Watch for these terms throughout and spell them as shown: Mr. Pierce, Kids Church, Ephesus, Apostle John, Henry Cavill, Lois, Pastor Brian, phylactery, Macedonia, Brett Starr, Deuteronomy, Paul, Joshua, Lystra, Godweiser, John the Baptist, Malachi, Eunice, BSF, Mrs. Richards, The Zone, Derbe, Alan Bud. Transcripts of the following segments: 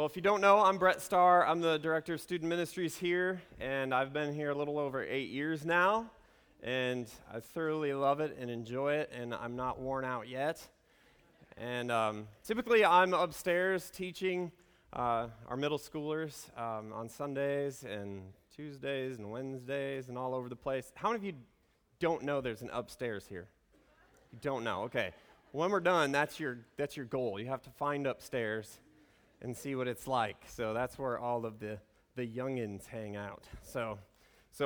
Well, if you don't know, I'm Brett Starr. I'm the Director of Student Ministries here, and I've been here a little over 8 years now, and I thoroughly love it and enjoy it, and I'm not worn out yet. And typically, I'm upstairs teaching our middle schoolers on Sundays and Tuesdays and Wednesdays and all over the place. How many of you don't know there's an upstairs here? You don't know, okay. When we're done, that's your goal. You have to find upstairs and see what it's like. So that's where all of the youngins hang out. So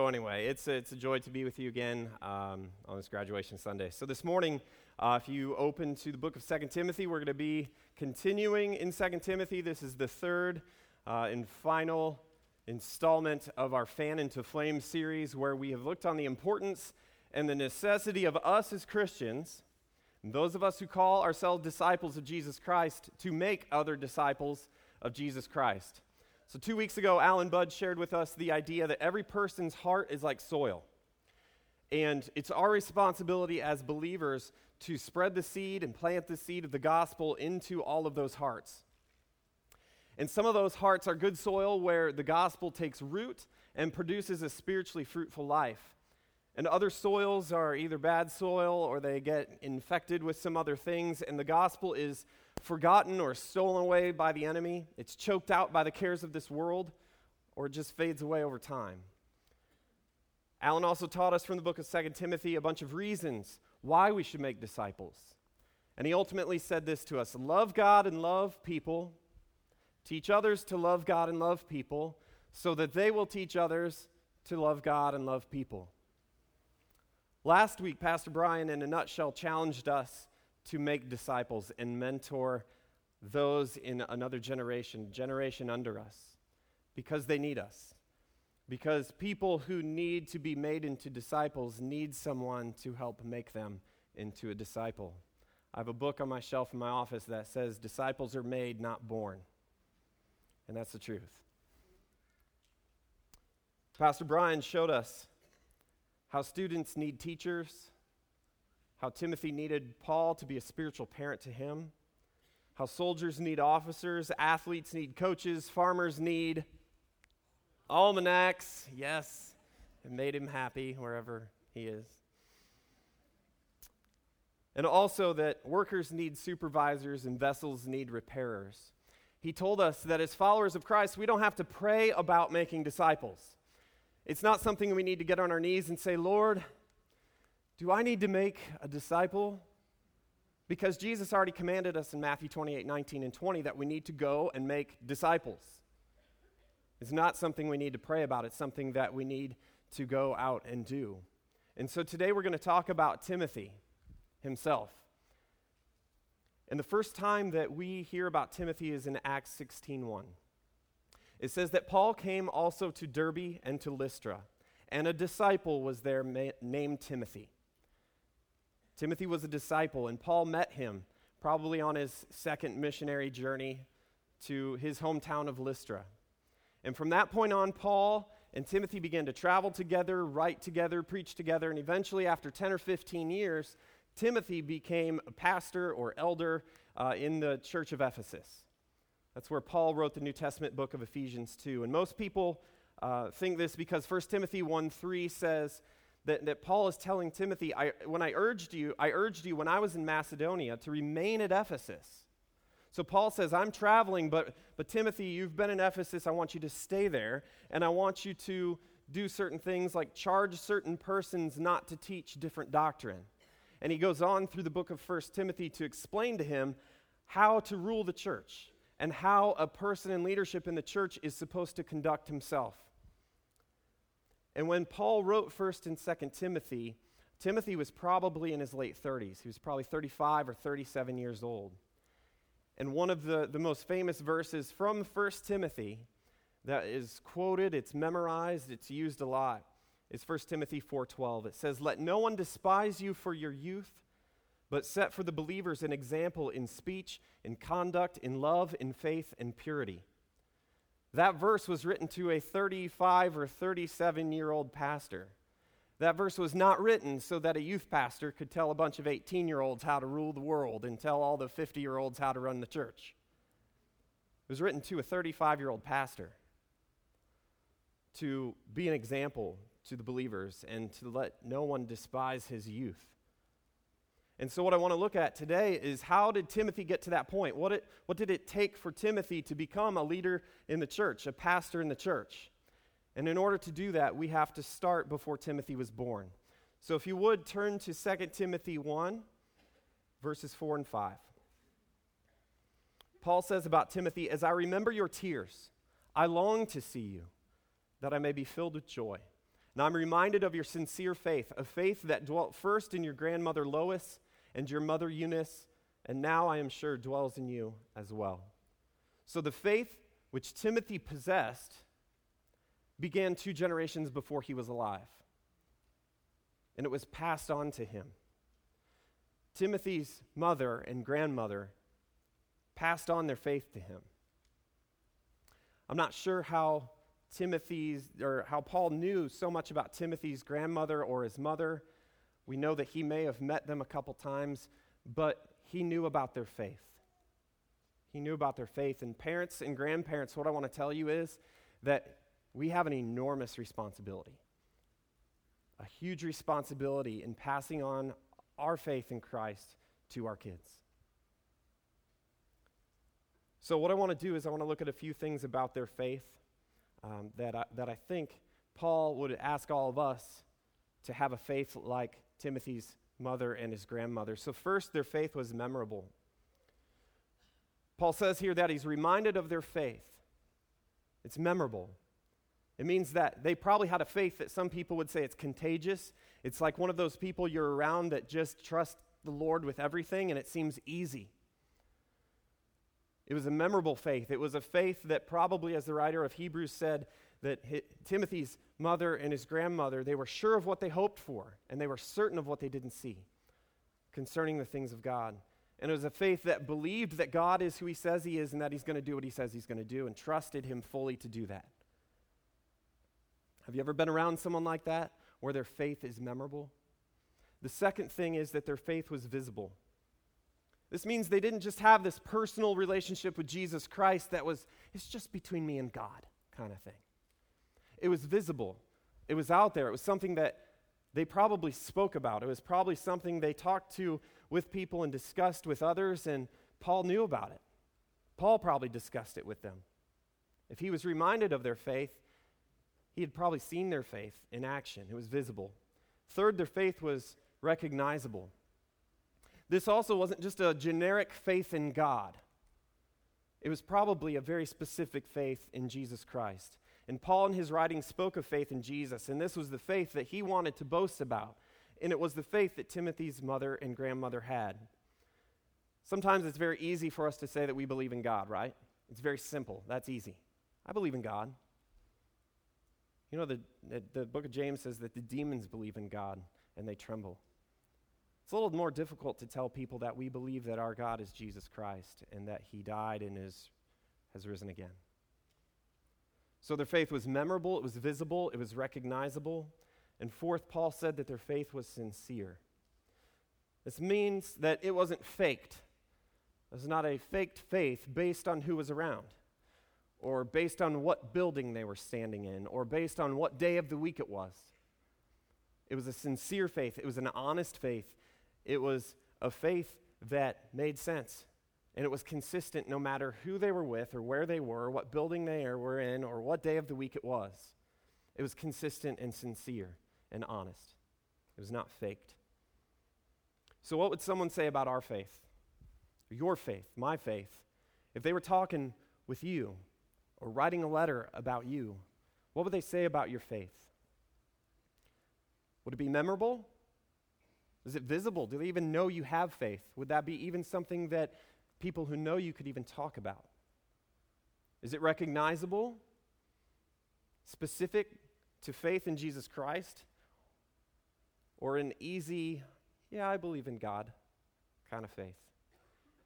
anyway, it's a joy to be with you again on this graduation Sunday. So this morning, if you open to the book of 2 Timothy, we're going to be continuing in 2 Timothy. This is the third and final installment of our Fan into Flame series, where we have looked on the importance and the necessity of us as Christians, those of us who call ourselves disciples of Jesus Christ, to make other disciples of Jesus Christ. So 2 weeks ago, Alan Bud shared with us the idea that every person's heart is like soil. And it's our responsibility as believers to spread the seed and plant the seed of the gospel into all of those hearts. And some of those hearts are good soil where the gospel takes root and produces a spiritually fruitful life. And other soils are either bad soil or they get infected with some other things, and the gospel is forgotten or stolen away by the enemy. It's choked out by the cares of this world, or it just fades away over time. Alan also taught us from the book of 2 Timothy a bunch of reasons why we should make disciples. And he ultimately said this to us: love God and love people, teach others to love God and love people, so that they will teach others to love God and love people. Last week, Pastor Brian, in a nutshell, challenged us to make disciples and mentor those in another generation under us, because they need us. Because people who need to be made into disciples need someone to help make them into a disciple. I have a book on my shelf in my office that says, "Disciples are made, not born." And that's the truth. Pastor Brian showed us how students need teachers, how Timothy needed Paul to be a spiritual parent to him, how soldiers need officers, athletes need coaches, farmers need almanacs. Yes, it made him happy wherever he is. And also that workers need supervisors and vessels need repairers. He told us that as followers of Christ, we don't have to pray about making disciples. It's not something we need to get on our knees and say, "Lord, do I need to make a disciple?" Because Jesus already commanded us in Matthew 28:19 and 20 that we need to go and make disciples. It's not something we need to pray about. It's something that we need to go out and do. And so today we're going to talk about Timothy himself. And the first time that we hear about Timothy is in Acts 16:1. It says that Paul came also to Derbe and to Lystra, and a disciple was there named Timothy. Timothy was a disciple, and Paul met him probably on his second missionary journey to his hometown of Lystra. And from that point on, Paul and Timothy began to travel together, write together, preach together, and eventually after 10 or 15 years, Timothy became a pastor or elder in the church of Ephesus. That's where Paul wrote the New Testament book of Ephesians 2. And most people think this because 1 Timothy 1:3 says that Paul is telling Timothy, I urged you when I was in Macedonia to remain at Ephesus. So Paul says, I'm traveling, but Timothy, you've been in Ephesus. I want you to stay there, and I want you to do certain things like charge certain persons not to teach different doctrine. And he goes on through the book of 1 Timothy to explain to him how to rule the church, and how a person in leadership in the church is supposed to conduct himself. And when Paul wrote 1 and 2 Timothy, Timothy was probably in his late 30s. He was probably 35 or 37 years old. And one of the most famous verses from 1 Timothy that is quoted, it's memorized, it's used a lot, is 1 Timothy 4:12. It says, "Let no one despise you for your youth, but set for the believers an example in speech, in conduct, in love, in faith, and purity." That verse was written to a 35 or 37-year-old pastor. That verse was not written so that a youth pastor could tell a bunch of 18-year-olds how to rule the world and tell all the 50-year-olds how to run the church. It was written to a 35-year-old pastor to be an example to the believers and to let no one despise his youth. And so what I want to look at today is, how did Timothy get to that point? What did it take for Timothy to become a leader in the church, a pastor in the church? And in order to do that, we have to start before Timothy was born. So if you would, turn to 2 Timothy 1, verses 4 and 5. Paul says about Timothy, "As I remember your tears, I long to see you, that I may be filled with joy. Now I'm reminded of your sincere faith, a faith that dwelt first in your grandmother Lois and your mother Eunice, and now I am sure dwells in you as well." So the faith which Timothy possessed began 2 generations before he was alive, and it was passed on to him. Timothy's mother and grandmother passed on their faith to him. I'm not sure how Paul knew so much about Timothy's grandmother or his mother. We know that he may have met them a couple times, but he knew about their faith. He knew about their faith. And parents and grandparents, what I want to tell you is that we have an enormous responsibility, a huge responsibility in passing on our faith in Christ to our kids. So what I want to do is I want to look at a few things about their faith that I think Paul would ask all of us to have a faith like Timothy's mother and his grandmother. So first, their faith was memorable. Paul says here that he's reminded of their faith. It's memorable. It means that they probably had a faith that some people would say it's contagious. It's like one of those people you're around that just trust the Lord with everything, and it seems easy. It was a memorable faith. It was a faith that probably, as the writer of Hebrews said, that Timothy's mother and his grandmother, they were sure of what they hoped for, and they were certain of what they didn't see concerning the things of God. And it was a faith that believed that God is who he says he is and that he's going to do what he says he's going to do, and trusted him fully to do that. Have you ever been around someone like that, where their faith is memorable? The second thing is that their faith was visible. This means they didn't just have this personal relationship with Jesus Christ that was, it's just between me and God kind of thing. It was visible. It was out there. It was something that they probably spoke about. It was probably something they talked to with people and discussed with others, and Paul knew about it. Paul probably discussed it with them. If he was reminded of their faith, he had probably seen their faith in action. It was visible. Third, their faith was recognizable. This also wasn't just a generic faith in God. It was probably a very specific faith in Jesus Christ. And Paul in his writings spoke of faith in Jesus, and this was the faith that he wanted to boast about. And it was the faith that Timothy's mother and grandmother had. Sometimes it's very easy for us to say that we believe in God, right? It's very simple. That's easy. I believe in God. You know, the book of James says that the demons believe in God and they tremble. It's a little more difficult to tell people that we believe that our God is Jesus Christ and that he died and has risen again. So their faith was memorable, it was visible, it was recognizable. And fourth, Paul said that their faith was sincere. This means that it wasn't faked. It was not a faked faith based on who was around, or based on what building they were standing in, or based on what day of the week it was. It was a sincere faith. It was an honest faith. It was a faith that made sense, and it was consistent no matter who they were with, or where they were, what building they were in, or what day of the week it was. It was consistent and sincere and honest. It was not faked. So what would someone say about our faith, your faith, my faith, if they were talking with you, or writing a letter about you? What would they say about your faith? Would it be memorable? Is it visible? Do they even know you have faith? Would that be even something that people who know you could even talk about? Is it recognizable? Specific to faith in Jesus Christ? Or an easy, yeah, I believe in God kind of faith?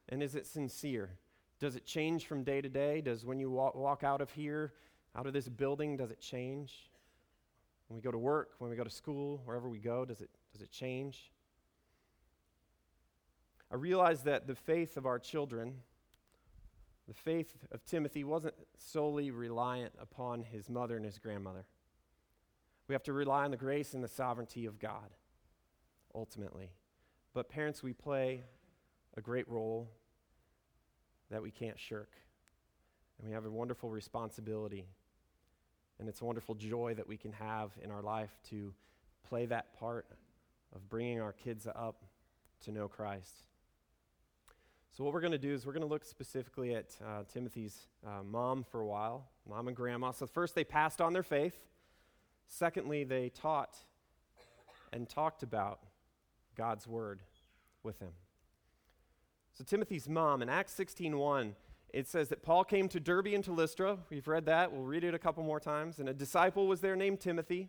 And is it sincere? Does it change from day to day? Does when you walk out of here, out of this building, does it change? When we go to work, when we go to school, wherever we go, does it change? I realize that the faith of our children The faith of Timothy wasn't solely reliant upon his mother and his grandmother. We have to rely on the grace and the sovereignty of God, ultimately. But parents, we play a great role that we can't shirk. And we have a wonderful responsibility. And it's a wonderful joy that we can have in our life to play that part of bringing our kids up to know Christ. So what we're going to do is we're going to look specifically at Timothy's mom for a while, mom and grandma. So first, they passed on their faith. Secondly, they taught and talked about God's word with him. So Timothy's mom, in Acts 16:1, it says that Paul came to Derbe and to Lystra. We've read that. We'll read it a couple more times. And a disciple was there named Timothy,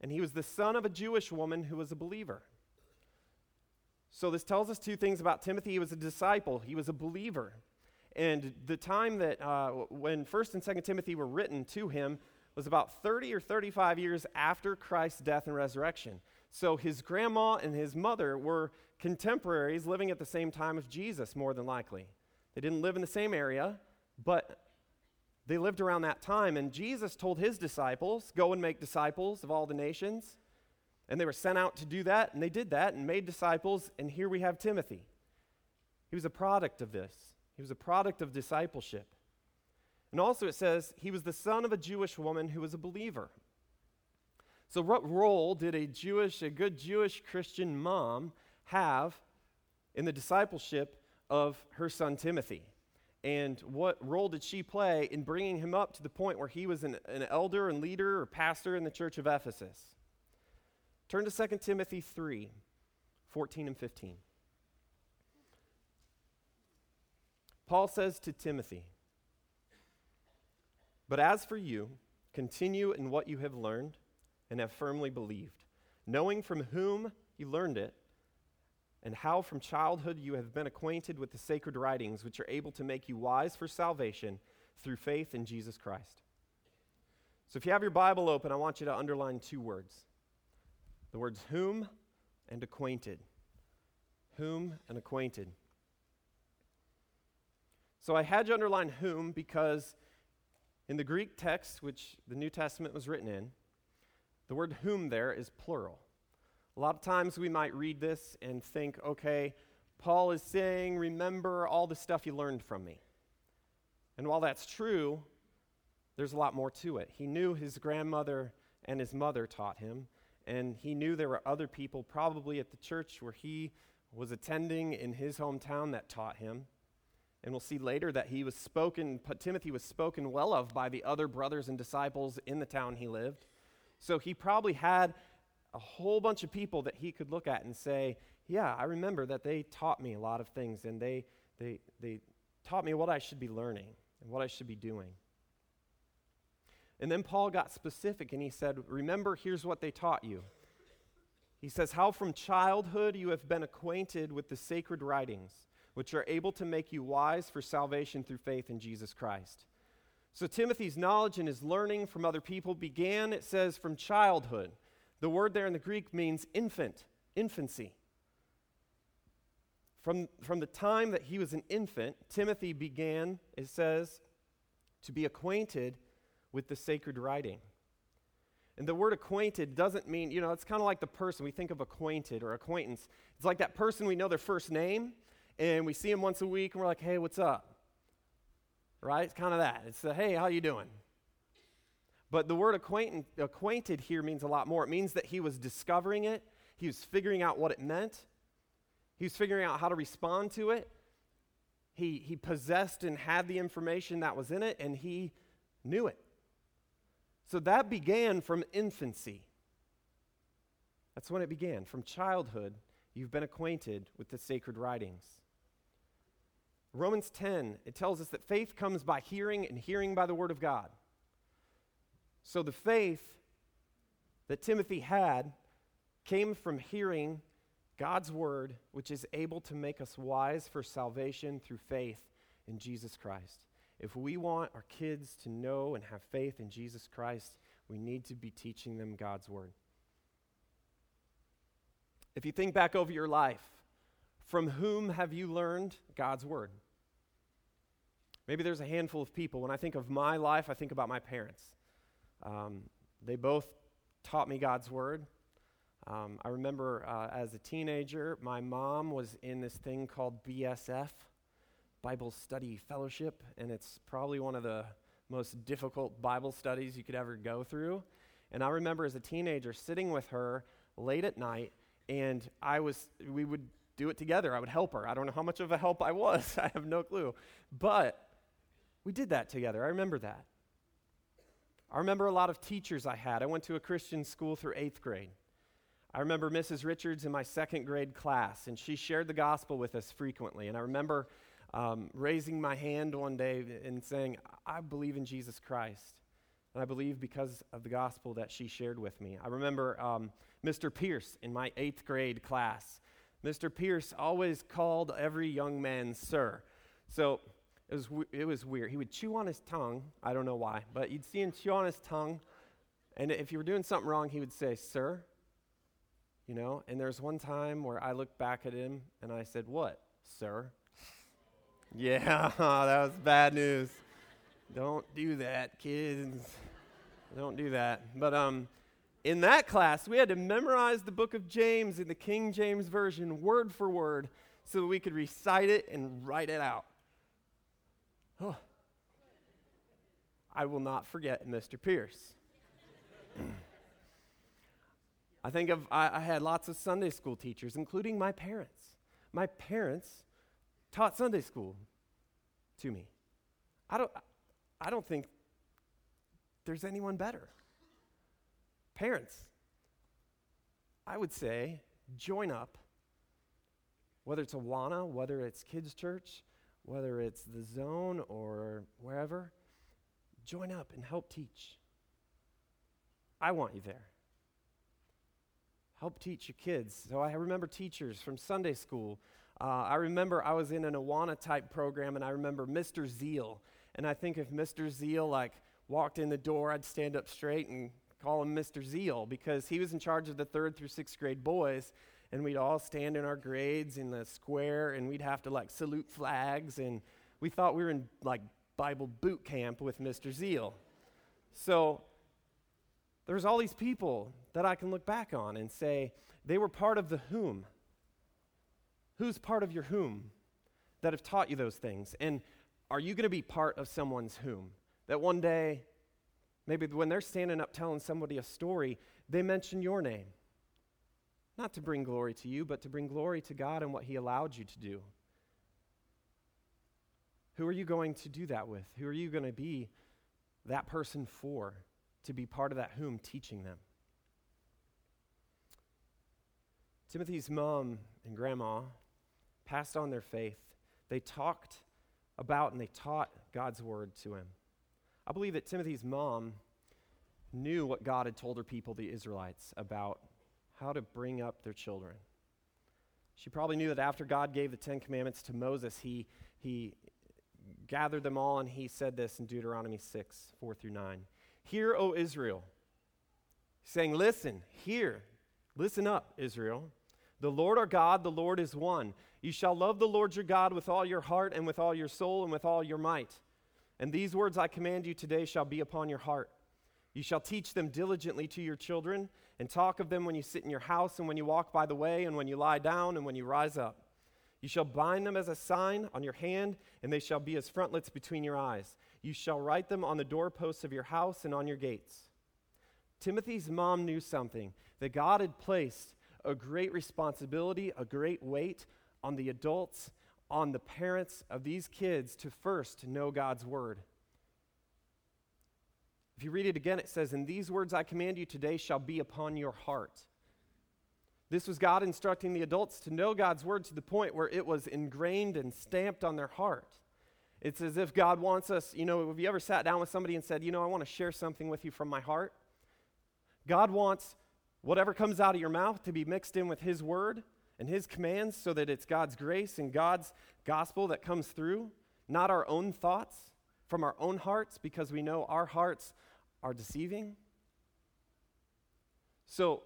and he was the son of a Jewish woman who was a believer. So this tells us two things about Timothy. He was a disciple. He was a believer. And the time that when 1st and 2nd Timothy were written to him was about 30 or 35 years after Christ's death and resurrection. So his grandma and his mother were contemporaries living at the same time of Jesus, more than likely. They didn't live in the same area, but they lived around that time. And Jesus told his disciples, go and make disciples of all the nations. And they were sent out to do that, and they did that and made disciples, and here we have Timothy. He was a product of this. He was a product of discipleship. And also it says he was the son of a Jewish woman who was a believer. So what role did a good Jewish Christian mom have in the discipleship of her son Timothy? And what role did she play in bringing him up to the point where he was an elder and leader or pastor in the church of Ephesus? Turn to 2 Timothy 3:14-15. Paul says to Timothy, "But as for you, continue in what you have learned and have firmly believed, knowing from whom you learned it, and how from childhood you have been acquainted with the sacred writings, which are able to make you wise for salvation through faith in Jesus Christ." So if you have your Bible open, I want you to underline two words. The words whom and acquainted. Whom and acquainted. So I had you underline whom because in the Greek text, which the New Testament was written in, the word whom there is plural. A lot of times we might read this and think, okay, Paul is saying, remember all the stuff you learned from me. And while that's true, there's a lot more to it. He knew his grandmother and his mother taught him. And he knew there were other people probably at the church where he was attending in his hometown that taught him. And we'll see later that Timothy was spoken well of by the other brothers and disciples in the town he lived. So he probably had a whole bunch of people that he could look at and say, yeah, I remember that they taught me a lot of things, and they taught me what I should be learning and what I should be doing. And then Paul got specific, and he said, remember, here's what they taught you. He says, how from childhood you have been acquainted with the sacred writings, which are able to make you wise for salvation through faith in Jesus Christ. So Timothy's knowledge and his learning from other people began, it says, from childhood. The word there in the Greek means infancy. From the time that he was an infant, Timothy began, it says, to be acquainted with the sacred writing. And the word acquainted doesn't mean, it's kind of like the person. We think of acquainted or acquaintance. It's like that person, we know their first name, and we see them once a week, and we're like, hey, what's up? Right? It's kind of that. It's the, hey, how you doing? But the word acquainted here means a lot more. It means that he was discovering it. He was figuring out what it meant. He was figuring out how to respond to it. He possessed and had the information that was in it, and he knew it. So that began from infancy. That's when it began. From childhood, you've been acquainted with the sacred writings. Romans 10, it tells us that faith comes by hearing and hearing by the word of God. So the faith that Timothy had came from hearing God's word, which is able to make us wise for salvation through faith in Jesus Christ. If we want our kids to know and have faith in Jesus Christ, we need to be teaching them God's word. If you think back over your life, from whom have you learned God's word? Maybe there's a handful of people. When I think of my life, I think about my parents. They both taught me God's word. I remember as a teenager, my mom was in this thing called BSF, Bible Study Fellowship, and it's probably one of the most difficult Bible studies you could ever go through. And I remember as a teenager sitting with her late at night, and we would do it together. I would help her. I don't know how much of a help I was. I have no clue. But we did that together. I remember that. I remember a lot of teachers I had. I went to a Christian school through 8th grade. I remember Mrs. Richards in my 2nd grade class, and she shared the gospel with us frequently. And I remember raising my hand one day and saying, I believe in Jesus Christ. And I believe because of the gospel that she shared with me. I remember Mr. Pierce in my 8th grade class. Mr. Pierce always called every young man sir. So it was weird. He would chew on his tongue. I don't know why, but you'd see him chew on his tongue. And if you were doing something wrong, he would say, sir. You know, and there's one time where I looked back at him and I said, what, sir? Yeah, that was bad news. Don't do that, kids. Don't do that. But in that class, we had to memorize the book of James in the King James Version, word for word, so that we could recite it and write it out. Oh. I will not forget Mr. Pierce. I think I had lots of Sunday school teachers, including my parents. My parents taught Sunday school to me. I don't think there's anyone better. Parents, I would say, join up, whether it's Awana, whether it's Kids Church, whether it's The Zone or wherever, join up and help teach. I want you there. Help teach your kids. So I remember teachers from Sunday school. I remember I was in an Awana-type program, and I remember Mr. Zeal. And I think if Mr. Zeal, walked in the door, I'd stand up straight and call him Mr. Zeal, because he was in charge of the 3rd through 6th grade boys, and we'd all stand in our grades in the square, and we'd have to salute flags, and we thought we were in Bible boot camp with Mr. Zeal. So there's all these people that I can look back on and say they were part of the whom. Who's part of your whom that have taught you those things? And are you going to be part of someone's whom that one day, maybe when they're standing up telling somebody a story, they mention your name. Not to bring glory to you, but to bring glory to God and what He allowed you to do. Who are you going to do that with? Who are you going to be that person for, to be part of that whom teaching them? Timothy's mom and grandma passed on their faith. They talked about and they taught God's word to him. I believe that Timothy's mom knew what God had told her people, the Israelites, about how to bring up their children. She probably knew that after God gave the 10 Commandments to Moses, he gathered them all, and he said this in Deuteronomy 6, 4 through 9. Hear, O Israel, saying, listen, hear, listen up, Israel. The Lord our God, the Lord is one. You shall love the Lord your God with all your heart and with all your soul and with all your might. And these words I command you today shall be upon your heart. You shall teach them diligently to your children, and talk of them when you sit in your house, and when you walk by the way, and when you lie down, and when you rise up. You shall bind them as a sign on your hand, and they shall be as frontlets between your eyes. You shall write them on the doorposts of your house and on your gates. Timothy's mom knew something, that God had placed a great responsibility, a great weight on the adults, on the parents of these kids to first know God's word. If you read it again, it says, and these words I command you today shall be upon your heart. This was God instructing the adults to know God's word to the point where it was ingrained and stamped on their heart. It's as if God wants us, have you ever sat down with somebody and said, I want to share something with you from my heart? God wants whatever comes out of your mouth to be mixed in with His word and His commands, so that it's God's grace and God's gospel that comes through, not our own thoughts from our own hearts, because we know our hearts are deceiving. So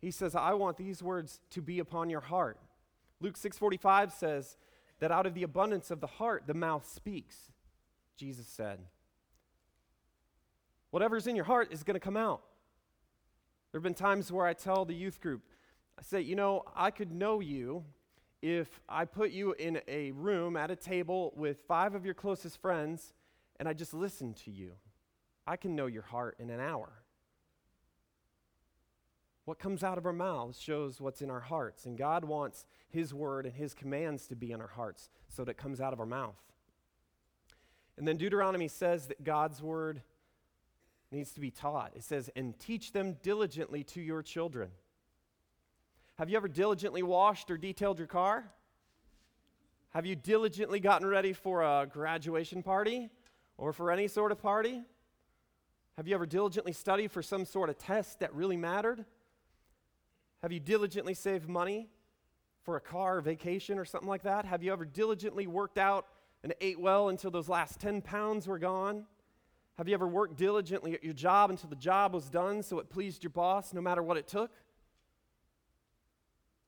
he says, I want these words to be upon your heart. Luke 6:45 says that out of the abundance of the heart, the mouth speaks. Jesus said. Whatever's in your heart is going to come out. There have been times where I tell the youth group, I say, you know, I could know you if I put you in a room at a table with 5 of your closest friends and I just listened to you. I can know your heart in an hour. What comes out of our mouths shows what's in our hearts, and God wants his word and his commands to be in our hearts so that it comes out of our mouth. And then Deuteronomy says that God's word needs to be taught. It says, and teach them diligently to your children. Have you ever diligently washed or detailed your car? Have you diligently gotten ready for a graduation party or for any sort of party? Have you ever diligently studied for some sort of test that really mattered? Have you diligently saved money for a car or vacation or something like that? Have you ever diligently worked out and ate well until those last 10 pounds were gone? Have you ever worked diligently at your job until the job was done so it pleased your boss no matter what it took?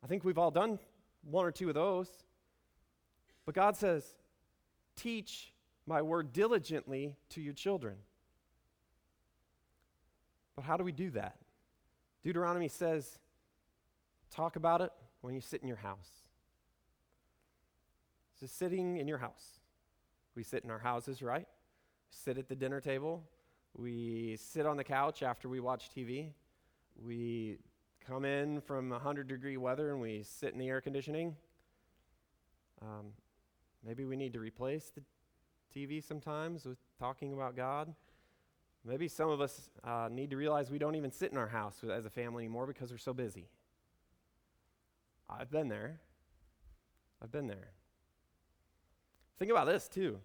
I think we've all done one or two of those. But God says, teach my word diligently to your children. But how do we do that? Deuteronomy says, talk about it when you sit in your house. So sitting in your house. We sit in our houses, right? We sit at the dinner table. We sit on the couch after we watch TV. We come in from 100-degree weather and we sit in the air conditioning. Maybe we need to replace the TV sometimes with talking about God. Maybe some of us need to realize we don't even sit in our house as a family anymore because we're so busy. I've been there. Think about this, too.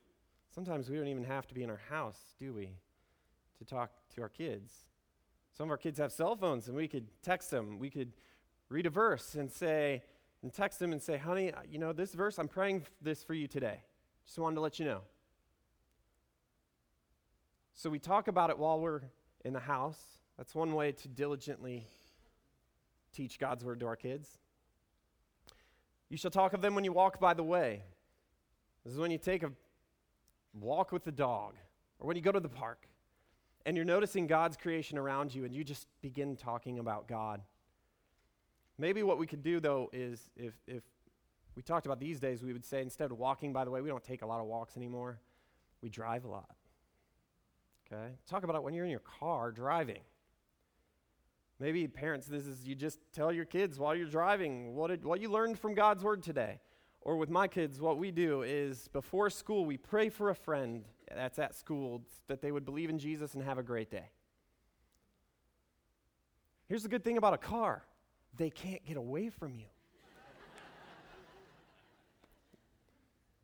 Sometimes we don't even have to be in our house, do we, to talk to our kids. Some of our kids have cell phones, and we could text them. We could read a verse and text them and say, honey, you know, this verse, I'm praying this for you today. Just wanted to let you know. So we talk about it while we're in the house. That's one way to diligently teach God's word to our kids. You shall talk of them when you walk by the way. This is when you take a walk with the dog or when you go to the park and you're noticing God's creation around you and you just begin talking about God. Maybe what we could do, though, is if we talked about these days, we would say instead of walking by the way, we don't take a lot of walks anymore. We drive a lot. Okay. Talk about it when you're in your car driving. Maybe parents, this is you just tell your kids while you're driving what you learned from God's word today. Or with my kids, what we do is before school, we pray for a friend that's at school that they would believe in Jesus and have a great day. Here's the good thing about a car. They can't get away from you.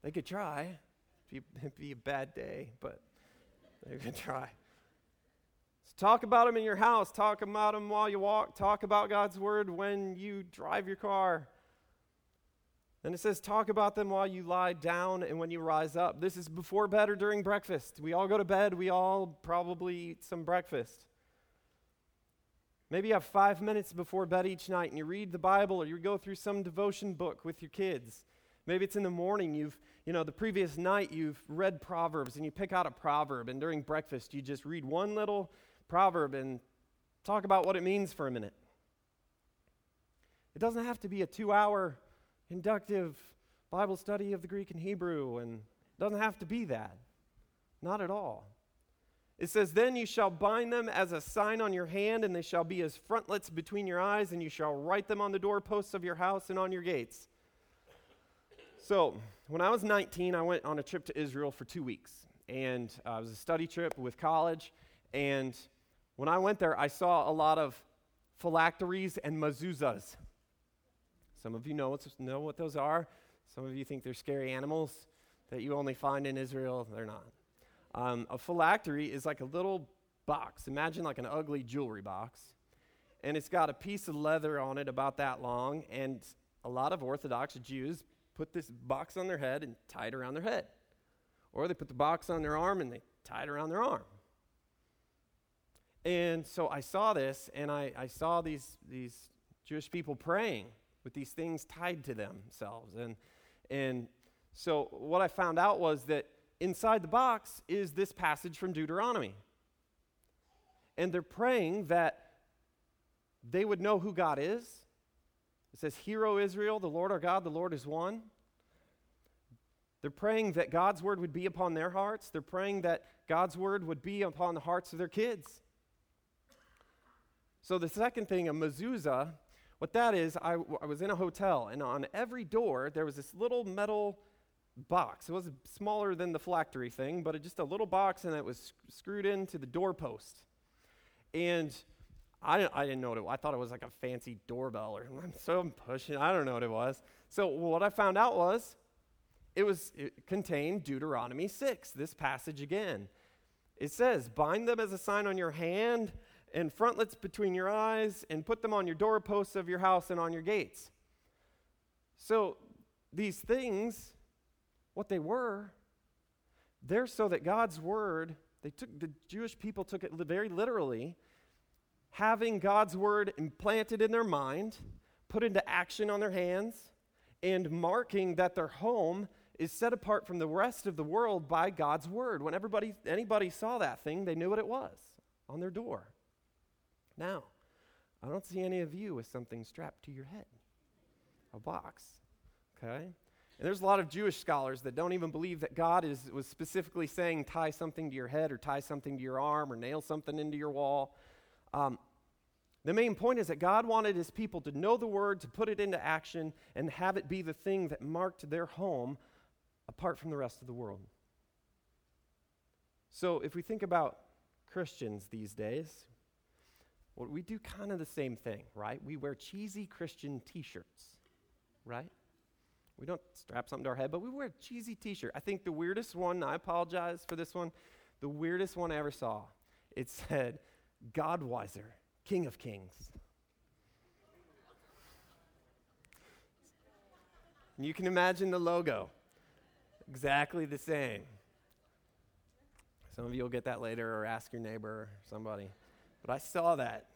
They could try. It'd be a bad day, but you can try. So talk about them in your house. Talk about them while you walk. Talk about God's word when you drive your car. Then it says, talk about them while you lie down and when you rise up. This is before bed or during breakfast. We all go to bed. We all probably eat some breakfast. Maybe you have 5 minutes before bed each night and you read the Bible or you go through some devotion book with your kids. Maybe it's in the morning. The previous night you've read Proverbs and you pick out a proverb, and during breakfast you just read one little proverb and talk about what it means for a minute. It doesn't have to be a 2-hour inductive Bible study of the Greek and Hebrew, and it doesn't have to be that. Not at all. It says, then you shall bind them as a sign on your hand, and they shall be as frontlets between your eyes, and you shall write them on the doorposts of your house and on your gates. So, when I was 19, I went on a trip to Israel for 2 weeks, and it was a study trip with college, and when I went there, I saw a lot of phylacteries and mezuzahs. Some of you know what those are. Some of you think they're scary animals that you only find in Israel. They're not. A phylactery is like a little box. Imagine like an ugly jewelry box, and it's got a piece of leather on it about that long, and a lot of Orthodox Jews put this box on their head and tie it around their head. Or they put the box on their arm and they tie it around their arm. And so I saw this, and I saw these Jewish people praying with these things tied to themselves. And so what I found out was that inside the box is this passage from Deuteronomy. And they're praying that they would know who God is. It says, "Hear, O Israel, the Lord our God, the Lord is one." They're praying that God's word would be upon their hearts. They're praying that God's word would be upon the hearts of their kids. So the second thing, a mezuzah, what that is, I was in a hotel, and on every door there was this little metal box. It was smaller than the phylactery thing, but just a little box, and it was screwed into the doorpost. And I didn't know what it was. I thought it was like a fancy doorbell, or so I'm pushing. I don't know what it was. So what I found out was it contained Deuteronomy 6, this passage again. It says, "Bind them as a sign on your hand and frontlets between your eyes, and put them on your doorposts of your house and on your gates." So these things, what they were, they're so that God's word, the Jewish people took it very literally, having God's word implanted in their mind, put into action on their hands, and marking that their home is set apart from the rest of the world by God's word. When anybody saw that thing, they knew what it was on their door. Now, I don't see any of you with something strapped to your head, a box, okay? And there's a lot of Jewish scholars that don't even believe that God was specifically saying tie something to your head or tie something to your arm or nail something into your wall. The main point is that God wanted his people to know the word, to put it into action, and have it be the thing that marked their home apart from the rest of the world. So if we think about Christians these days, well, we do kind of the same thing, right? We wear cheesy Christian t-shirts, right? We don't strap something to our head, but we wear a cheesy t-shirt. I think the weirdest one, I apologize for this one, the weirdest one I ever saw, it said, "Godweiser, King of Kings." And you can imagine the logo, exactly the same. Some of you will get that later or ask your neighbor or somebody. But I saw that.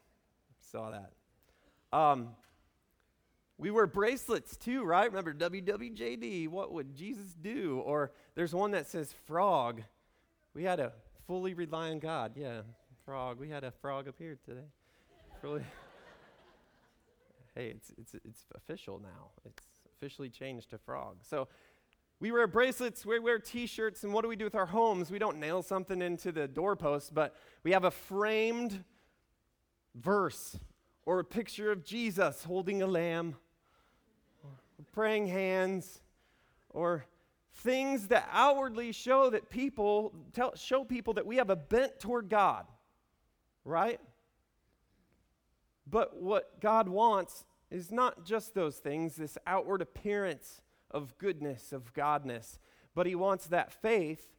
We wear bracelets too, right? Remember WWJD, what would Jesus do? Or there's one that says frog. We had a fully rely on God. Yeah, frog. We had a frog up here today. Really? Hey, it's official now. It's officially changed to frog. So we wear bracelets, we wear t-shirts, and what do we do with our homes? We don't nail something into the doorpost, but we have a framed verse or a picture of Jesus holding a lamb or praying hands or things that outwardly show that people show people that we have a bent toward God, right? But what God wants is not just those things, this outward appearance of goodness, of godness, but he wants that faith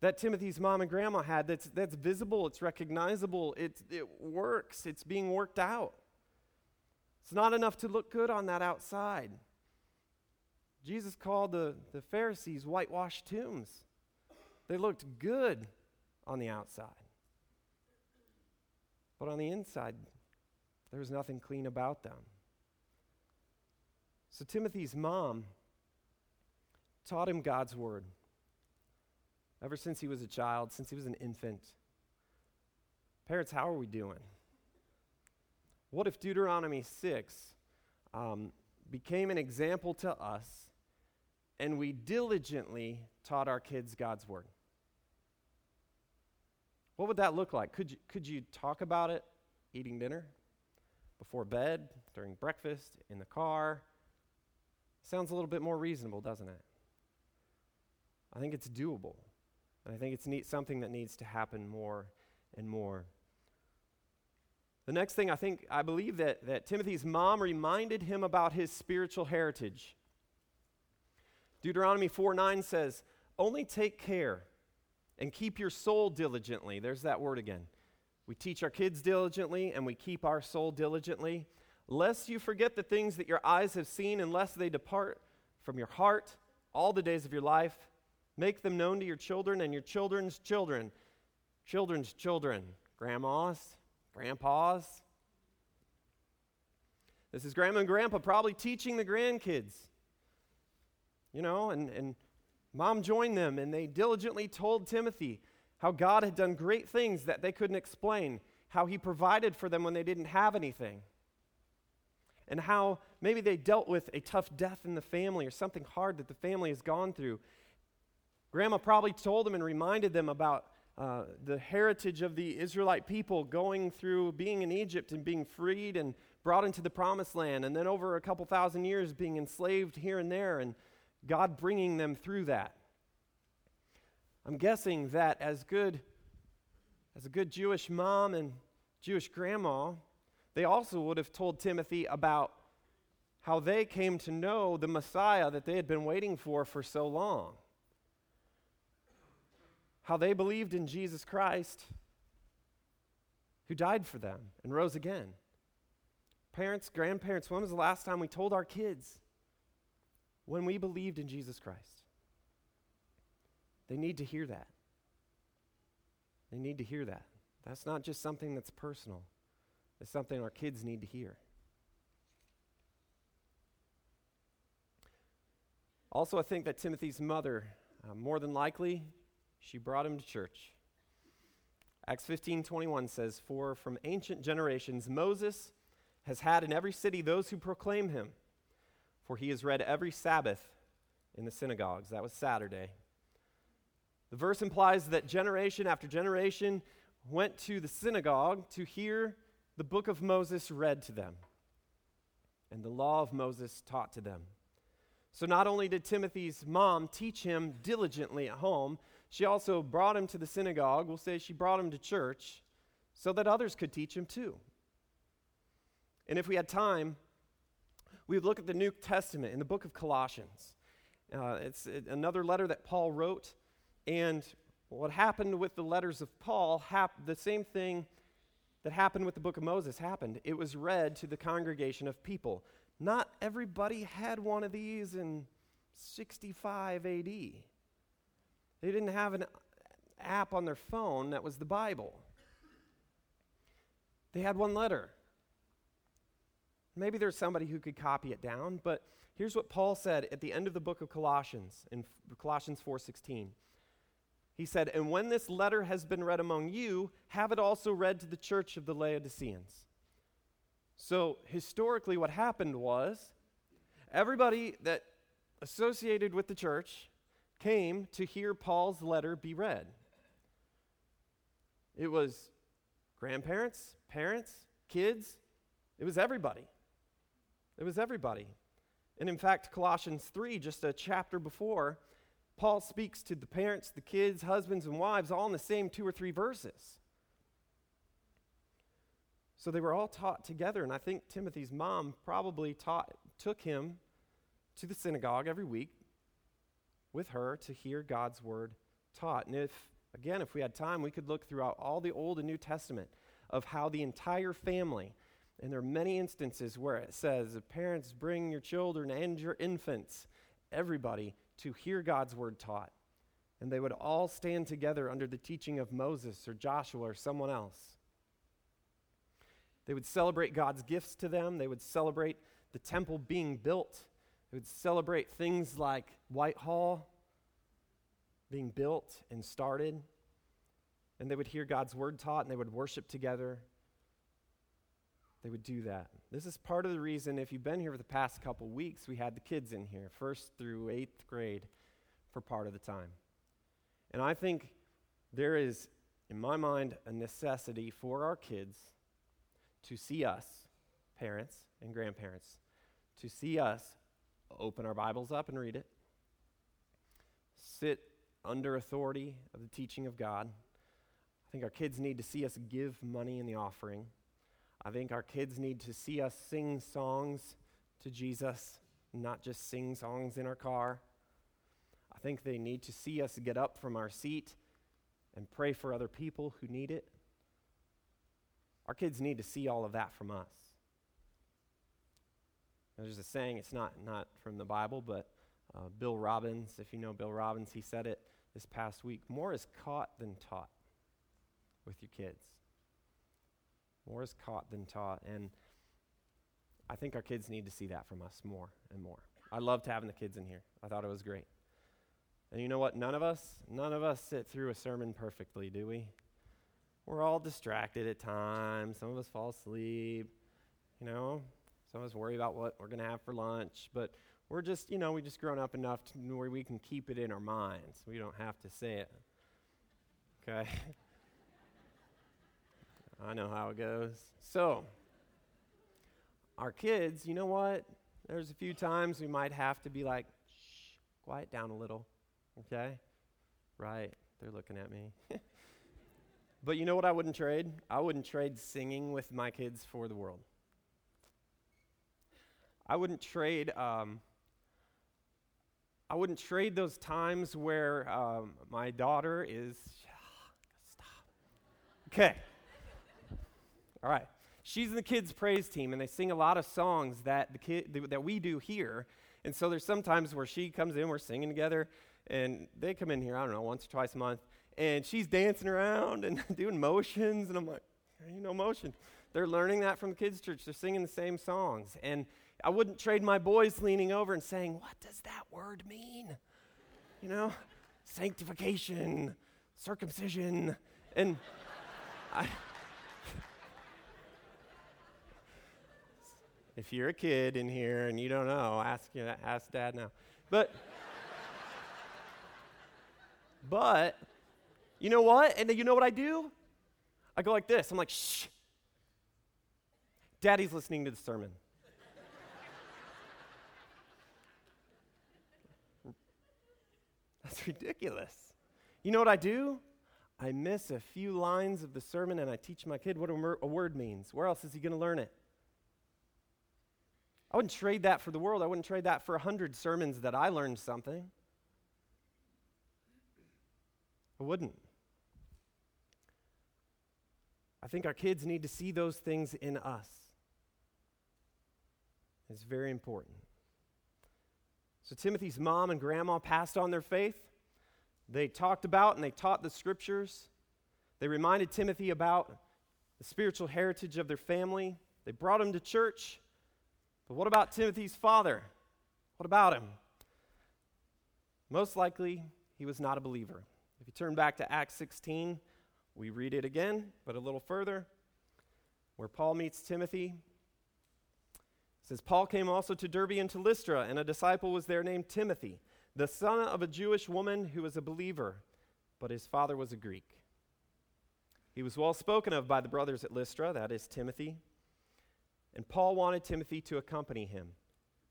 that Timothy's mom and grandma had that's visible, it's recognizable, it works, it's being worked out. It's not enough to look good on that outside. Jesus called the Pharisees whitewashed tombs. They looked good on the outside. But on the inside, there was nothing clean about them. So Timothy's mom taught him God's word ever since he was a child, since he was an infant. Parents, how are we doing? What if Deuteronomy 6 became an example to us and we diligently taught our kids God's word? What would that look like? Could you talk about it eating dinner, before bed, during breakfast, in the car? Sounds a little bit more reasonable, doesn't it? I think it's doable. And I think it's something that needs to happen more and more. The next thing I believe that Timothy's mom reminded him about his spiritual heritage. Deuteronomy 4:9 says, "Only take care and keep your soul diligently." There's that word again. We teach our kids diligently and we keep our soul diligently. "Lest you forget the things that your eyes have seen, and lest they depart from your heart all the days of your life. Make them known to your children and your children's children." Children's children. Grandmas, grandpas. This is grandma and grandpa probably teaching the grandkids. You know, and Mom joined them, and they diligently told Timothy how God had done great things that they couldn't explain, how he provided for them when they didn't have anything, and how maybe they dealt with a tough death in the family or something hard that the family has gone through. Grandma probably told them and reminded them about the heritage of the Israelite people going through being in Egypt and being freed and brought into the promised land, and then over a couple thousand years being enslaved here and there, and God bringing them through that. I'm guessing that as a good Jewish mom and Jewish grandma, they also would have told Timothy about how they came to know the Messiah that they had been waiting for so long. How they believed in Jesus Christ, who died for them and rose again. Parents, grandparents, when was the last time we told our kids when we believed in Jesus Christ? They need to hear that. They need to hear that. That's not just something that's personal. It's something our kids need to hear. Also, I think that Timothy's mother, more than likely, she brought him to church. Acts 15:21 says, "For from ancient generations Moses has had in every city those who proclaim him, for he is read every Sabbath in the synagogues." That was Saturday. The verse implies that generation after generation went to the synagogue to hear the book of Moses read to them and the law of Moses taught to them. So not only did Timothy's mom teach him diligently at home, she also brought him to the synagogue. We'll say she brought him to church so that others could teach him too. And if we had time, we would look at the New Testament in the book of Colossians. It's another letter that Paul wrote. And what happened with the letters of Paul, the same thing that happened with the book of Moses happened. It was read to the congregation of people. Not everybody had one of these in 65 AD. They didn't have an app on their phone that was the Bible. They had one letter. Maybe there's somebody who could copy it down, but here's what Paul said at the end of the book of Colossians, in Colossians 4:16. He said, "And when this letter has been read among you, have it also read to the church of the Laodiceans." So historically what happened was everybody that associated with the church came to hear Paul's letter be read. It was grandparents, parents, kids. It was everybody. It was everybody. And in fact, Colossians 3, just a chapter before, Paul speaks to the parents, the kids, husbands, and wives, all in the same 2 or 3 verses. So they were all taught together, and I think Timothy's mom probably took him to the synagogue every week with her to hear God's word taught. And if we had time, we could look throughout all the Old and New Testament of how the entire family, and there are many instances where it says, "Parents, bring your children and your infants, everybody, to hear God's word taught." And they would all stand together under the teaching of Moses or Joshua or someone else. They would celebrate God's gifts to them. They would celebrate the temple being built. They would celebrate things like Whitehall being built and started. And they would hear God's word taught, and they would worship together. They would do that. This is part of the reason, if you've been here for the past couple weeks, we had the kids in here, 1st through 8th grade, for part of the time. And I think there is, in my mind, a necessity for our kids to see us, parents and grandparents, to see us open our Bibles up and read it, sit under authority of the teaching of God. I think our kids need to see us give money in the offering. I think our kids need to see us sing songs to Jesus, not just sing songs in our car. I think they need to see us get up from our seat and pray for other people who need it. Our kids need to see all of that from us. There's a saying, it's not from the Bible, but Bill Robbins, if you know Bill Robbins, he said it this past week, "More is caught than taught with your kids." More is caught than taught, and I think our kids need to see that from us more and more. I loved having the kids in here. I thought it was great. And you know what? None of us sit through a sermon perfectly, do we? We're all distracted at times. Some of us fall asleep, Some of us worry about what we're going to have for lunch. But we're just, we just grown up enough to where we can keep it in our minds. We don't have to say it. Okay? I know how it goes. So, our kids, you know what? There's a few times we might have to be like, shh, quiet down a little. Okay? Right. They're looking at me. But you know what I wouldn't trade? I wouldn't trade singing with my kids for the world. I wouldn't trade those times where my daughter is, stop. Okay. All right. She's in the kids' praise team, and they sing a lot of songs that that we do here. And so there's sometimes where she comes in, we're singing together, and they come in here, I don't know, once or twice a month, and she's dancing around and doing motions, and I'm like, there ain't no motion. They're learning that from the kids' church. They're singing the same songs. And I wouldn't trade my boys leaning over and saying, what does that word mean? Sanctification, circumcision, and if you're a kid in here and you don't know, ask Dad now. But you know what? And you know what I do? I go like this. I'm like, shh. Daddy's listening to the sermon. That's ridiculous. You know what I do? I miss a few lines of the sermon and I teach my kid what a word means. Where else is he going to learn it? I wouldn't trade that for the world. I wouldn't trade that for 100 sermons that I learned something. I wouldn't. I think our kids need to see those things in us. It's very important. So Timothy's mom and grandma passed on their faith. They talked about and they taught the scriptures. They reminded Timothy about the spiritual heritage of their family. They brought him to church. But what about Timothy's father? What about him? Most likely, he was not a believer. If you turn back to Acts 16, we read it again, but a little further, where Paul meets Timothy. It says, Paul came also to Derbe and to Lystra, and a disciple was there named Timothy, the son of a Jewish woman who was a believer, but his father was a Greek. He was well spoken of by the brothers at Lystra, that is Timothy. And Paul wanted Timothy to accompany him.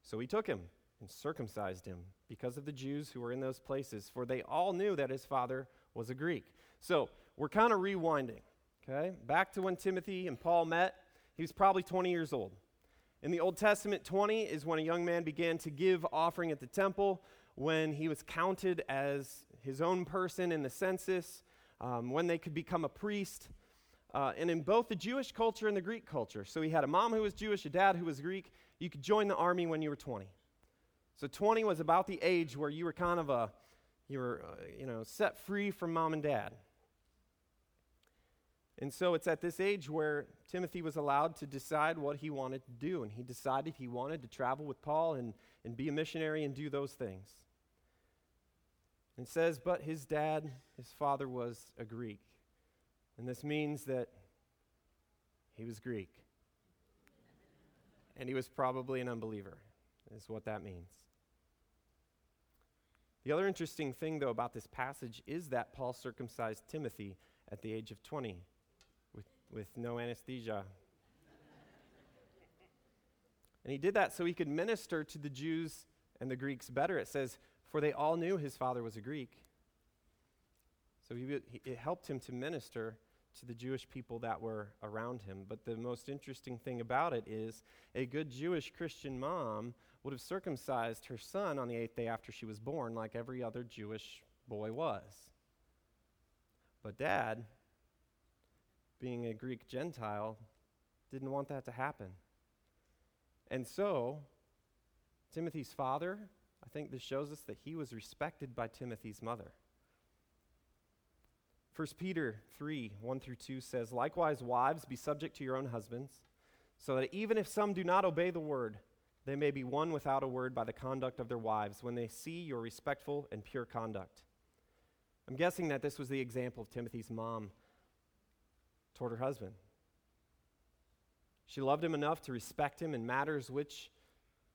So he took him and circumcised him because of the Jews who were in those places, for they all knew that his father was a Greek. So we're kind of rewinding, okay? Back to when Timothy and Paul met. He was probably 20 years old. In the Old Testament, 20 is when a young man began to give offering at the temple, when he was counted as his own person in the census, when they could become a priest. And in both the Jewish culture and the Greek culture. So he had a mom who was Jewish, a dad who was Greek. You could join the army when you were 20. So 20 was about the age where you were kind of set free from mom and dad. And so it's at this age where Timothy was allowed to decide what he wanted to do. And he decided he wanted to travel with Paul and be a missionary and do those things. And it says, but his father was a Greek. And this means that he was Greek. And he was probably an unbeliever, is what that means. The other interesting thing, though, about this passage is that Paul circumcised Timothy at the age of 20 with no anesthesia. And he did that so he could minister to the Jews and the Greeks better. It says, for they all knew his father was a Greek. So it helped him to minister to the Jewish people that were around him. But the most interesting thing about it is a good Jewish Christian mom would have circumcised her son on the 8th day after she was born, like every other Jewish boy was. But Dad, being a Greek Gentile, didn't want that to happen. And so Timothy's father, I think this shows us that he was respected by Timothy's mother. 1 Peter 3, 1 through 2 says, likewise, wives, be subject to your own husbands, so that even if some do not obey the word, They may be won without a word by the conduct of their wives when they see your respectful and pure conduct. I'm guessing that this was the example of Timothy's mom toward her husband. She loved him enough to respect him in matters which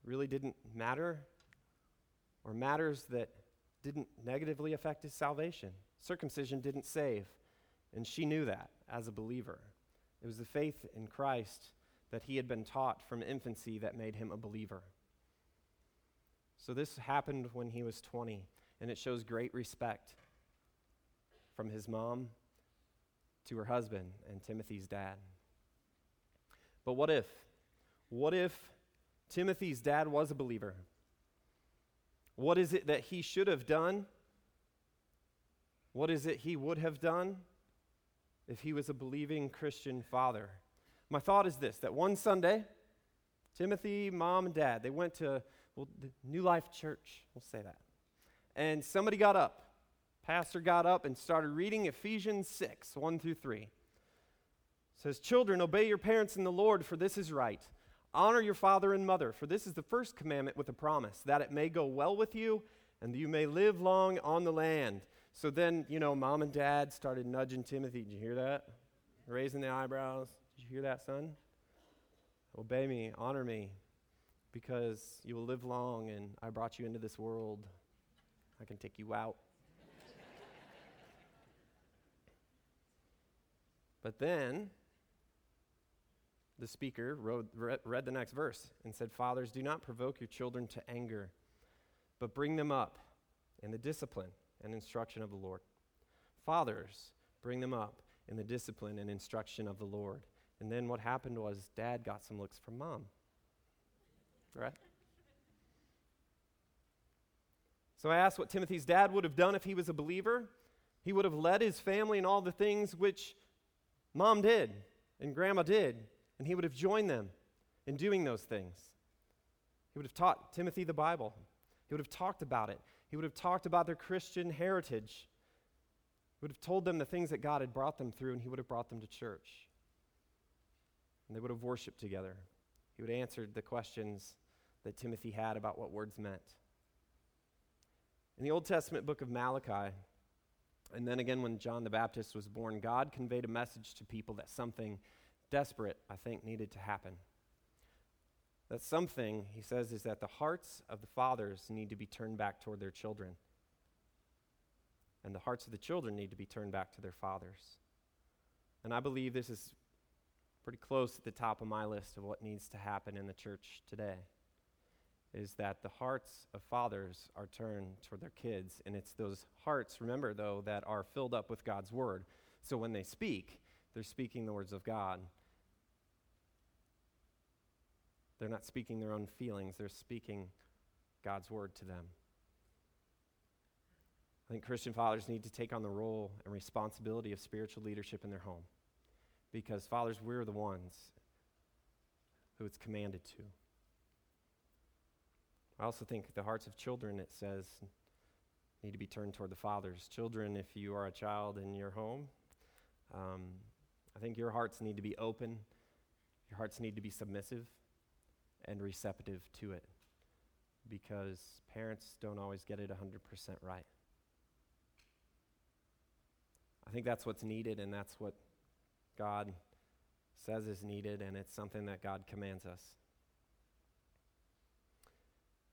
really didn't matter, or matters that didn't negatively affect his salvation. Circumcision didn't save, and she knew that as a believer. It was the faith in Christ that he had been taught from infancy that made him a believer. So this happened when he was 20, and it shows great respect from his mom to her husband and Timothy's dad. But what if? What if Timothy's dad was a believer? What is it that he should have done? What is it he would have done if he was a believing Christian father? My thought is this, that one Sunday, Timothy, mom, and dad, they went to the New Life Church, we'll say that, and somebody got up. Pastor got up and started reading Ephesians 6, 1 through 3. It says, "Children, obey your parents in the Lord, for this is right. Honor your father and mother, for this is the first commandment with a promise, that it may go well with you and that you may live long on the land." So then, mom and dad started nudging Timothy. Did you hear that? Raising the eyebrows. Did you hear that, son? Obey me, honor me, because you will live long and I brought you into this world. I can take you out. But then the speaker read the next verse and said, "Fathers, do not provoke your children to anger, but bring them up in the discipline and instruction of the Lord. Fathers, bring them up in the discipline and instruction of the Lord." And then what happened was dad got some looks from mom. Right? So I asked what Timothy's dad would have done if he was a believer. He would have led his family in all the things which mom did and grandma did. And he would have joined them in doing those things. He would have taught Timothy the Bible. He would have talked about it. He would have talked about their Christian heritage. He would have told them the things that God had brought them through, and he would have brought them to church. And they would have worshiped together. He would have answered the questions that Timothy had about what words meant. In the Old Testament book of Malachi, and then again when John the Baptist was born, God conveyed a message to people that something desperate, I think, needed to happen. That something, he says, is that the hearts of the fathers need to be turned back toward their children. And the hearts of the children need to be turned back to their fathers. And I believe this is pretty close at the top of my list of what needs to happen in the church today, is that the hearts of fathers are turned toward their kids. And it's those hearts, remember, though, that are filled up with God's word. So when they speak, they're speaking the words of God. They're not speaking their own feelings. They're speaking God's word to them. I think Christian fathers need to take on the role and responsibility of spiritual leadership in their home, because fathers, we're the ones who it's commanded to. I also think the hearts of children, it says, need to be turned toward the fathers. Children, if you are a child in your home, I think your hearts need to be open. Your hearts need to be submissive and receptive to it, because parents don't always get it 100% right. I think that's what's needed, and that's what God says is needed, and it's something that God commands us.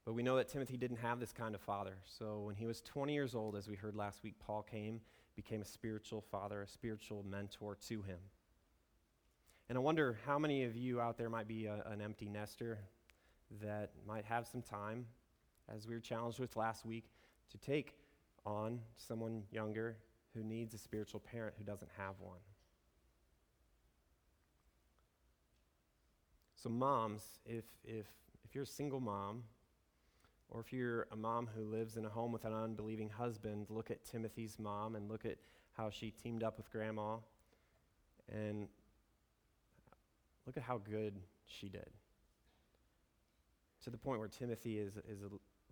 But we know that Timothy didn't have this kind of father. So when he was 20 years old, as we heard last week, Paul became a spiritual father, a spiritual mentor to him. And I wonder how many of you out there might be an empty nester that might have some time, as we were challenged with last week, to take on someone younger who needs a spiritual parent who doesn't have one. So moms, if you're a single mom, or if you're a mom who lives in a home with an unbelieving husband, look at Timothy's mom and look at how she teamed up with grandma, and look at how good she did, to the point where Timothy is a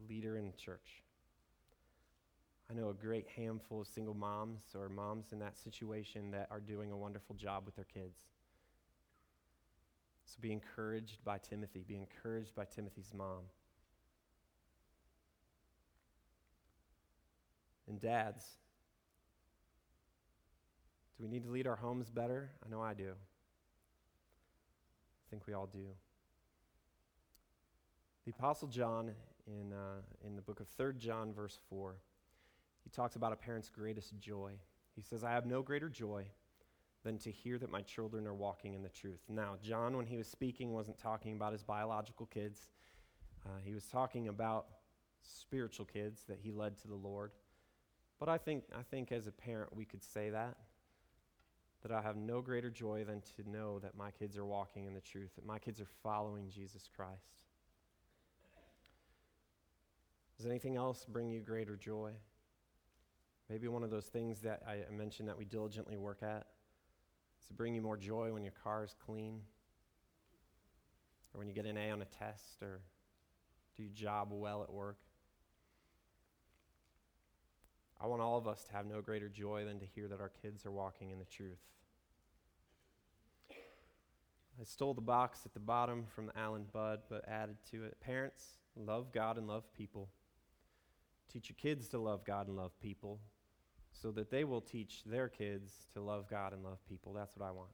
leader in the church. I know a great handful of single moms or moms in that situation that are doing a wonderful job with their kids. So be encouraged by Timothy. Be encouraged by Timothy's mom. And dads, do we need to lead our homes better? I know I do. I think we all do. The Apostle John, in the book of 3 John, verse 4, he talks about a parent's greatest joy. He says, I have no greater joy than to hear that my children are walking in the truth. Now, John, when he was speaking, wasn't talking about his biological kids. He was talking about spiritual kids that he led to the Lord. But I think as a parent we could say that I have no greater joy than to know that my kids are walking in the truth, that my kids are following Jesus Christ. Does anything else bring you greater joy? Maybe one of those things that I mentioned that we diligently work at. Does it bring you more joy when your car is clean? Or when you get an A on a test? Or do your job well at work? I want all of us to have no greater joy than to hear that our kids are walking in the truth. I stole the box at the bottom from Alan Bud, but added to it, parents, love God and love people. Teach your kids to love God and love people so that they will teach their kids to love God and love people. That's what I want.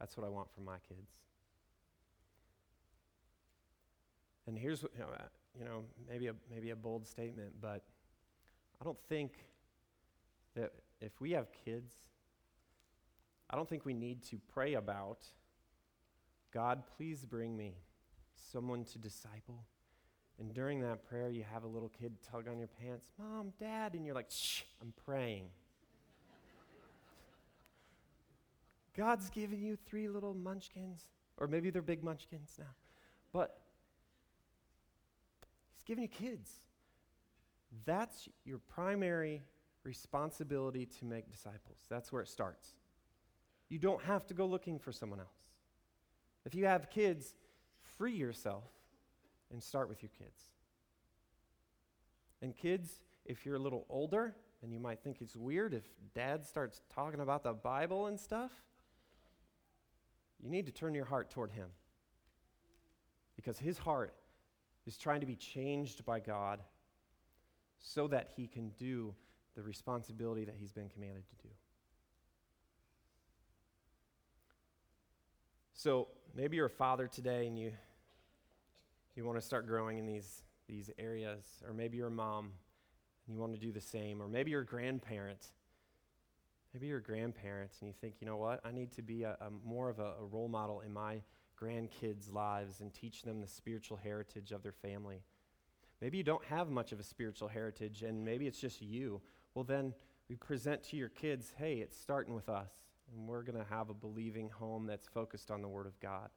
That's what I want for my kids. And here's what, maybe a bold statement, but I don't think that if we have kids, I don't think we need to pray about, God, please bring me someone to disciple. And during that prayer, you have a little kid tug on your pants, Mom, Dad, and you're like, shh, I'm praying. God's given you 3 little munchkins, or maybe they're big munchkins now, but he's giving you kids. That's your primary responsibility to make disciples. That's where it starts. You don't have to go looking for someone else. If you have kids, free yourself and start with your kids. And kids, if you're a little older, and you might think it's weird if Dad starts talking about the Bible and stuff, you need to turn your heart toward him. Because his heart is trying to be changed by God so that he can do the responsibility that he's been commanded to do. So maybe you're a father today and you want to start growing in these areas, or maybe you're a mom and you want to do the same, or maybe you're a grandparent. Maybe you're a grandparent and you think, you know what, I need to be more of a role model in my grandkids' lives and teach them the spiritual heritage of their family. Maybe you don't have much of a spiritual heritage, and maybe it's just you. Well, then we present to your kids, hey, it's starting with us, and we're going to have a believing home that's focused on the Word of God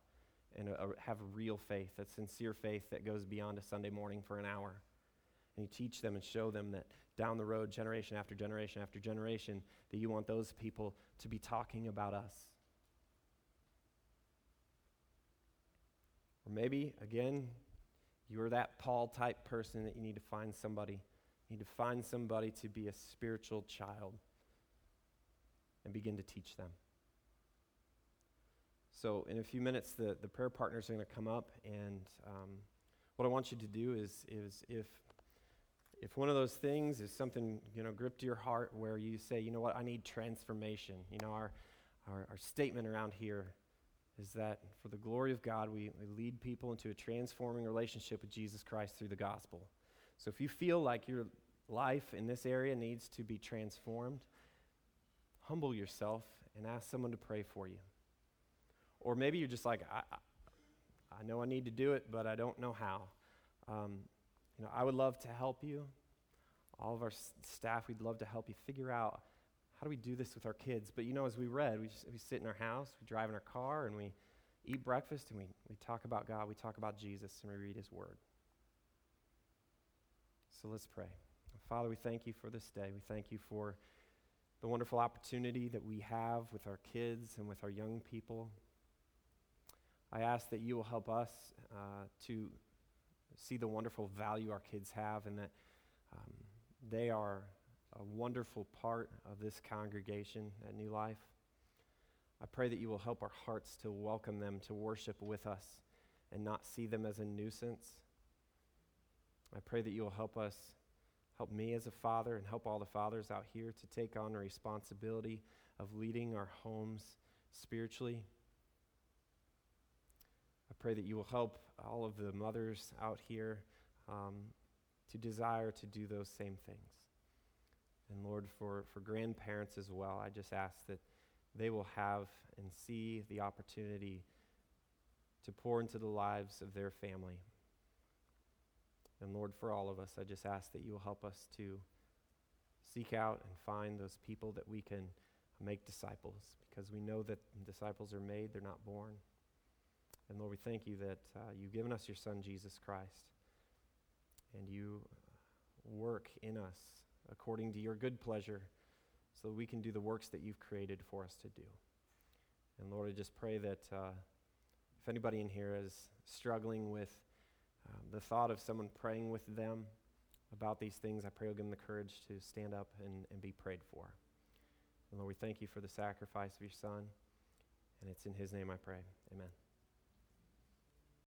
and have a real faith, a sincere faith that goes beyond a Sunday morning for an hour. And you teach them and show them that down the road, generation after generation after generation, that you want those people to be talking about us. Or maybe, again, you're that Paul-type person that you need to find somebody. You need to find somebody to be a spiritual child and begin to teach them. So in a few minutes, the prayer partners are going to come up, and what I want you to do is if one of those things is something, gripped to your heart where you say, you know what, I need transformation. Our statement around here is that for the glory of God, we lead people into a transforming relationship with Jesus Christ through the gospel. So if you feel like your life in this area needs to be transformed, humble yourself and ask someone to pray for you. Or maybe you're just like, I know I need to do it, but I don't know how. I would love to help you. All of our staff, we'd love to help you figure out, how do we do this with our kids? But as we read, we sit in our house, we drive in our car, and we eat breakfast, and we talk about God, we talk about Jesus, and we read his word. So let's pray. Father, we thank you for this day. We thank you for the wonderful opportunity that we have with our kids and with our young people. I ask that you will help us to see the wonderful value our kids have, and that they are a wonderful part of this congregation at New Life. I pray that you will help our hearts to welcome them to worship with us and not see them as a nuisance. I pray that you will help us, help me as a father and help all the fathers out here to take on the responsibility of leading our homes spiritually. I pray that you will help all of the mothers out here to desire to do those same things. And Lord, for grandparents as well, I just ask that they will have and see the opportunity to pour into the lives of their family. And Lord, for all of us, I just ask that you will help us to seek out and find those people that we can make disciples, because we know that disciples are made, they're not born. And Lord, we thank you that you've given us your Son, Jesus Christ, and you work in us according to your good pleasure so that we can do the works that you've created for us to do. And Lord, I just pray that if anybody in here is struggling with the thought of someone praying with them about these things, I pray you'll give them the courage to stand up and be prayed for. And Lord, we thank you for the sacrifice of your Son, and it's in his name I pray. Amen.